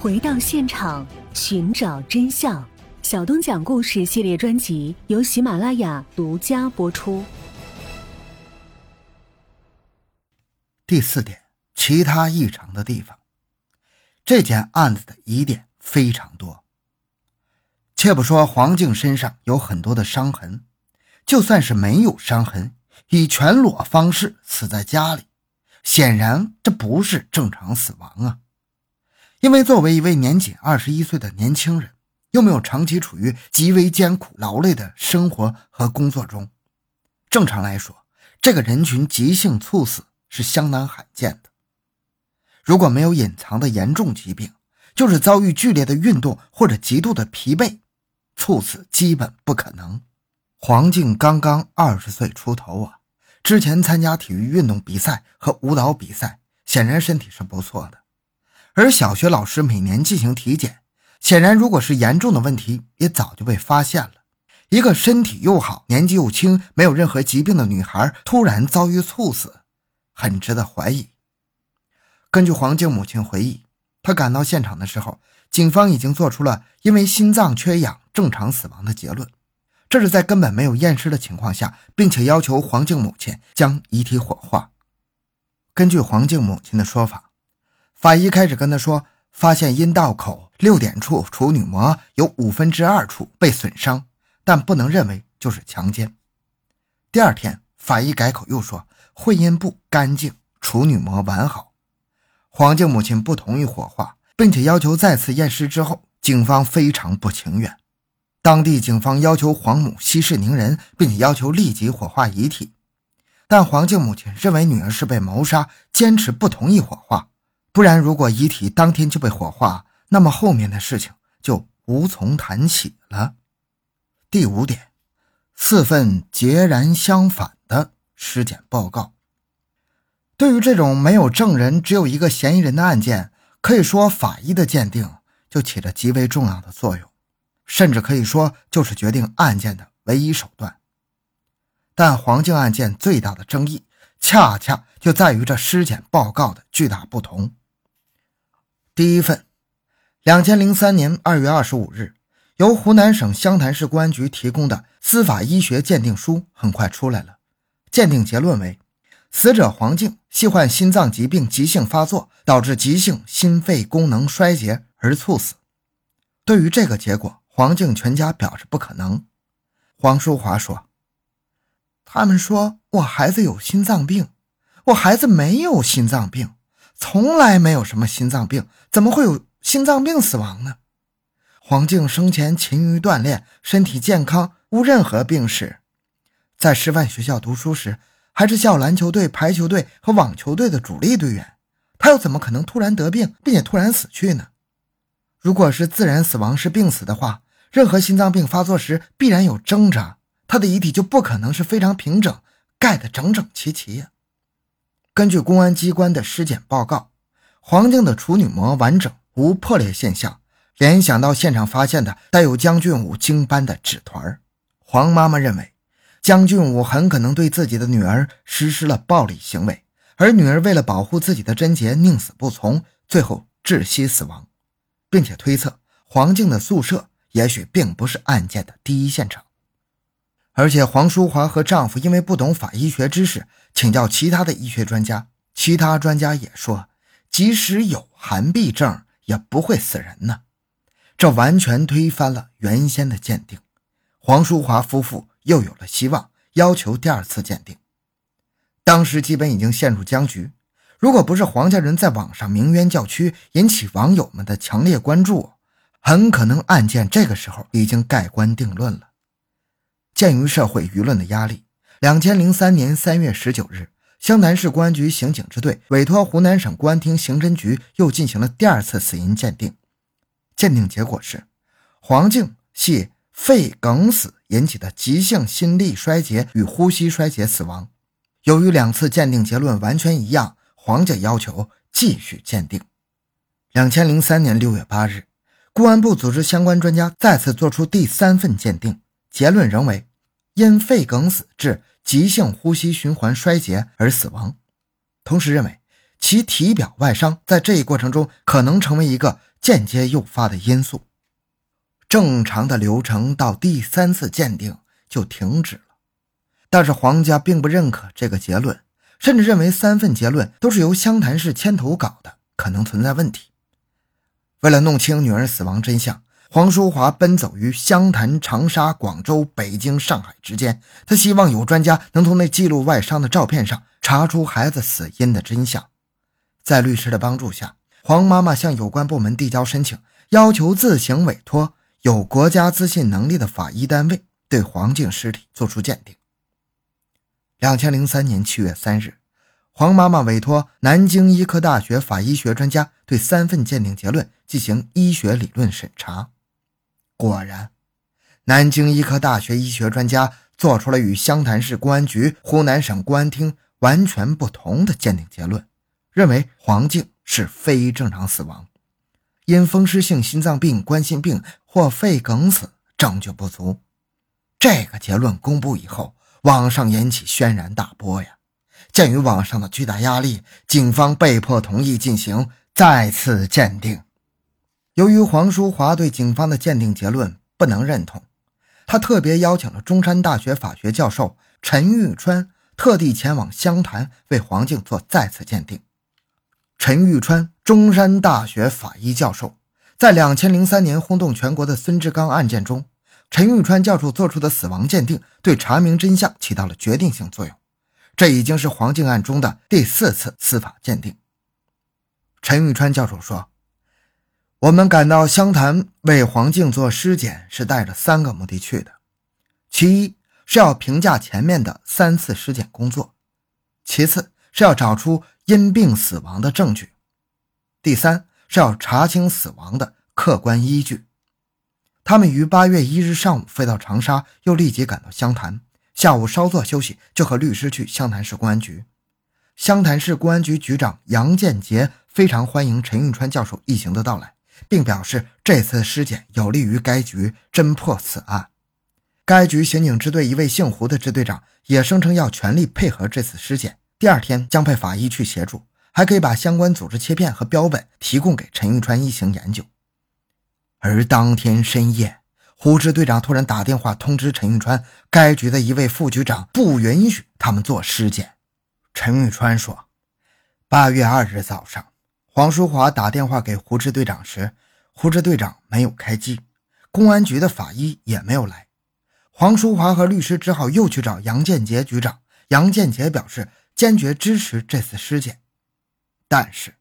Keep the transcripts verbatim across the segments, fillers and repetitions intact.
回到现场，寻找真相。小东讲故事系列专辑由喜马拉雅独家播出。第四点，其他异常的地方。这件案子的疑点非常多，且不说黄静身上有很多的伤痕，就算是没有伤痕，以全裸方式死在家里，显然这不是正常死亡啊。因为作为一位年仅二十一岁的年轻人，又没有长期处于极为艰苦劳累的生活和工作中，正常来说，这个人群急性猝死是相当罕见的。如果没有隐藏的严重疾病，就是遭遇剧烈的运动或者极度的疲惫，猝死基本不可能。黄静刚刚二十岁出头啊，之前参加体育运动比赛和舞蹈比赛，显然身体是不错的。而小学老师每年进行体检，显然如果是严重的问题，也早就被发现了。一个身体又好、年纪又轻、没有任何疾病的女孩突然遭遇猝死，很值得怀疑。根据黄静母亲回忆，她赶到现场的时候，警方已经做出了因为心脏缺氧正常死亡的结论。这是在根本没有验尸的情况下，并且要求黄静母亲将遗体火化。根据黄静母亲的说法，法医开始跟她说，发现阴道口六点处处女膜有五分之二处被损伤，但不能认为就是强奸。第二天，法医改口又说，会阴部干净，处女膜完好。黄静母亲不同意火化，并且要求再次验尸之后，警方非常不情愿。当地警方要求黄母息事宁人，并且要求立即火化遗体，但黄静母亲认为女儿是被谋杀，坚持不同意火化。不然如果遗体当天就被火化，那么后面的事情就无从谈起了。第五点，四份截然相反的尸检报告。对于这种没有证人只有一个嫌疑人的案件，可以说法医的鉴定就起着极为重要的作用，甚至可以说就是决定案件的唯一手段。但黄静案件最大的争议恰恰就在于这尸检报告的巨大不同。第一份，二零零三年二月二十五日由湖南省湘潭市公安局提供的司法医学鉴定书很快出来了。鉴定结论为，死者黄静系患心脏疾病急性发作，导致急性心肺功能衰竭而猝死。对于这个结果，黄静全家表示不可能。黄淑华说，他们说我孩子有心脏病，我孩子没有心脏病，从来没有什么心脏病，怎么会有心脏病死亡呢？黄静生前勤于锻炼，身体健康，无任何病史。在师范学校读书时，还是校篮球队、排球队和网球队的主力队员，他又怎么可能突然得病，并且突然死去呢？如果是自然死亡是病死的话，任何心脏病发作时必然有挣扎，他的遗体就不可能是非常平整，盖得整整齐齐啊。根据公安机关的尸检报告，黄静的处女膜完整，无破裂现象，联想到现场发现的带有姜俊武精斑的纸团，黄妈妈认为姜俊武很可能对自己的女儿实施了暴力行为，而女儿为了保护自己的贞洁宁死不从，最后窒息死亡，并且推测黄静的宿舍也许并不是案件的第一现场。而且黄淑华和丈夫因为不懂法医学知识，请教其他的医学专家，其他专家也说，即使有寒痹症也不会死人呢。这完全推翻了原先的鉴定，黄淑华夫妇又有了希望，要求第二次鉴定。当时基本已经陷入僵局，如果不是黄家人在网上鸣冤叫屈，引起网友们的强烈关注，很可能案件这个时候已经盖棺定论了。鉴于社会舆论的压力，二零零三年三月十九日，湘潭市公安局刑警支队委托湖南省公安厅刑侦局又进行了第二次死因鉴定。鉴定结果是，黄静系肺梗死引起的急性心力衰竭与呼吸衰竭死亡。由于两次鉴定结论完全一样，黄家要求继续鉴定。二零零三年六月八日，公安部组织相关专家再次做出第三份鉴定，结论仍为因肺梗死致急性呼吸循环衰竭而死亡，同时认为其体表外伤在这一过程中可能成为一个间接诱发的因素。正常的流程到第三次鉴定就停止了，但是黄家并不认可这个结论，甚至认为三份结论都是由湘潭市牵头搞的，可能存在问题。为了弄清女儿死亡真相，黄淑华奔走于湘潭、长沙、广州、北京、上海之间，他希望有专家能从那记录外伤的照片上查出孩子死因的真相。在律师的帮助下，黄妈妈向有关部门递交申请，要求自行委托有国家资信能力的法医单位对黄静尸体做出鉴定。二零零三年七月三日，黄妈妈委托南京医科大学法医学专家对三份鉴定结论进行医学理论审查。果然，南京医科大学医学专家做出了与湘潭市公安局、湖南省公安厅完全不同的鉴定结论，认为黄静是非正常死亡，因风湿性心脏病、冠心病或肺梗死，证据不足。这个结论公布以后，网上引起轩然大波呀。鉴于网上的巨大压力，警方被迫同意进行再次鉴定。由于黄淑华对警方的鉴定结论不能认同，他特别邀请了中山大学法学教授陈玉川，特地前往湘潭为黄静做再次鉴定。陈玉川，中山大学法医教授，在二零零三年轰动全国的孙志刚案件中，陈玉川教授做出的死亡鉴定对查明真相起到了决定性作用。这已经是黄静案中的第四次司法鉴定。陈玉川教授说，我们赶到湘潭为黄静做尸检是带着三个目的去的。其一是要评价前面的三次尸检工作，其次是要找出因病死亡的证据，第三是要查清死亡的客观依据。他们于八月一日上午飞到长沙，又立即赶到湘潭，下午稍作休息就和律师去湘潭市公安局。湘潭市公安局局长杨建杰非常欢迎陈运川教授一行的到来，并表示这次尸检有利于该局侦破此案。该局刑警支队一位姓胡的支队长也声称要全力配合这次尸检，第二天将派法医去协助，还可以把相关组织切片和标本提供给陈玉川一行研究。而当天深夜，胡支队长突然打电话通知陈玉川，该局的一位副局长不允许他们做尸检。陈玉川说，八月二日早上，黄淑华打电话给胡支队长时，胡支队长没有开机，公安局的法医也没有来。黄淑华和律师只好又去找杨建杰局长，杨建杰表示坚决支持这次尸检。但是，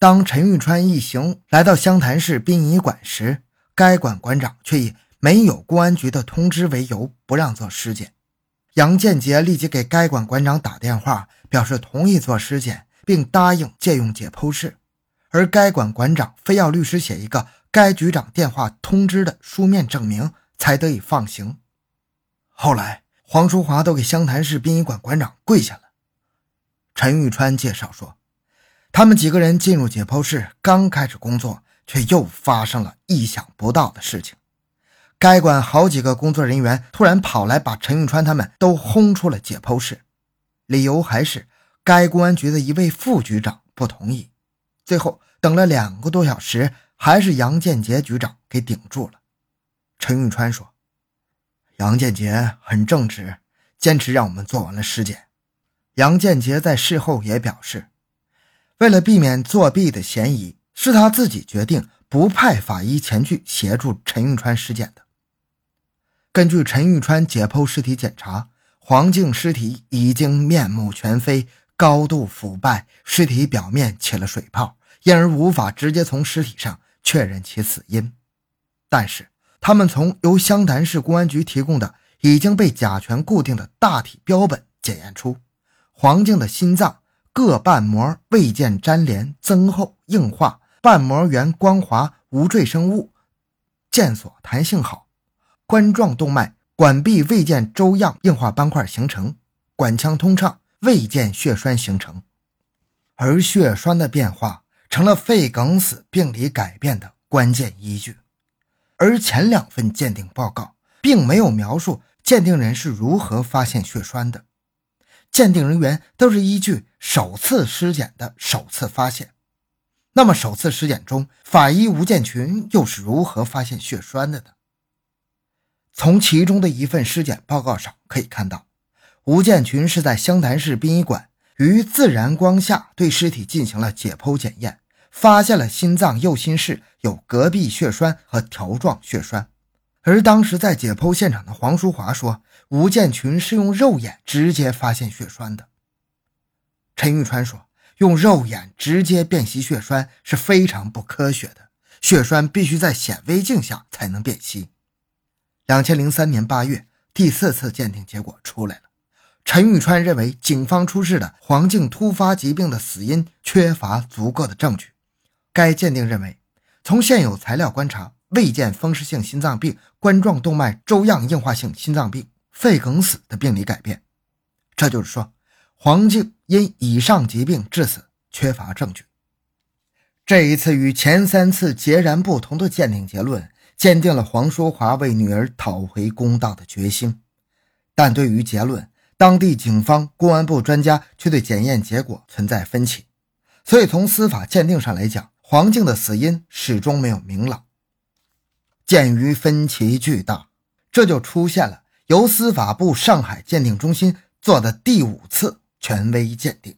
当陈玉川一行来到湘潭市殡仪馆时，该馆馆长却以没有公安局的通知为由不让做尸检。杨建杰立即给该馆馆长打电话，表示同意做尸检，并答应借用解剖室，而该馆馆长非要律师写一个该局长电话通知的书面证明才得以放行。后来黄淑华都给湘潭市殡仪馆馆长跪下了。陈玉川介绍说，他们几个人进入解剖室刚开始工作，却又发生了意想不到的事情。该馆好几个工作人员突然跑来把陈玉川他们都轰出了解剖室，理由还是该公安局的一位副局长不同意。最后等了两个多小时，还是杨建杰局长给顶住了。陈玉川说，杨建杰很正直，坚持让我们做完了尸检。杨建杰在事后也表示，为了避免作弊的嫌疑，是他自己决定不派法医前去协助陈玉川尸检的。根据陈玉川解剖尸体检查，黄静尸体已经面目全非，高度腐败，尸体表面起了水泡，因而无法直接从尸体上确认其死因。但是他们从由湘潭市公安局提供的已经被甲醛固定的大体标本检验出，黄静的心脏各瓣膜未见粘连、增厚、硬化，瓣膜缘光滑无赘生物，腱索弹性好，冠状动脉管壁未见粥样硬化斑块形成，管腔通畅，未见血栓形成。而血栓的变化成了肺梗死病理改变的关键依据。而前两份鉴定报告并没有描述鉴定人是如何发现血栓的，鉴定人员都是依据首次尸检的首次发现。那么首次尸检中，法医吴建群又是如何发现血栓的呢？从其中的一份尸检报告上可以看到，吴建群是在湘潭市殡仪馆于自然光下对尸体进行了解剖检验，发现了心脏右心室有隔壁血栓和条状血栓。而当时在解剖现场的黄淑华说，吴建群是用肉眼直接发现血栓的。陈玉川说，用肉眼直接辨析血栓是非常不科学的，血栓必须在显微镜下才能辨析。二零零三年八月，第四次鉴定结果出来了。陈玉川认为警方出示的黄静突发疾病的死因缺乏足够的证据。该鉴定认为，从现有材料观察，未见风湿性心脏病、冠状动脉粥样硬化性心脏病、肺梗死的病理改变。这就是说，黄静因以上疾病致死缺乏证据。这一次与前三次截然不同的鉴定结论，坚定了黄淑华为女儿讨回公道的决心。但对于结论，当地警方、公安部专家却对检验结果存在分歧，所以从司法鉴定上来讲，黄静的死因始终没有明朗。鉴于分歧巨大，这就出现了由司法部上海鉴定中心做的第五次权威鉴定。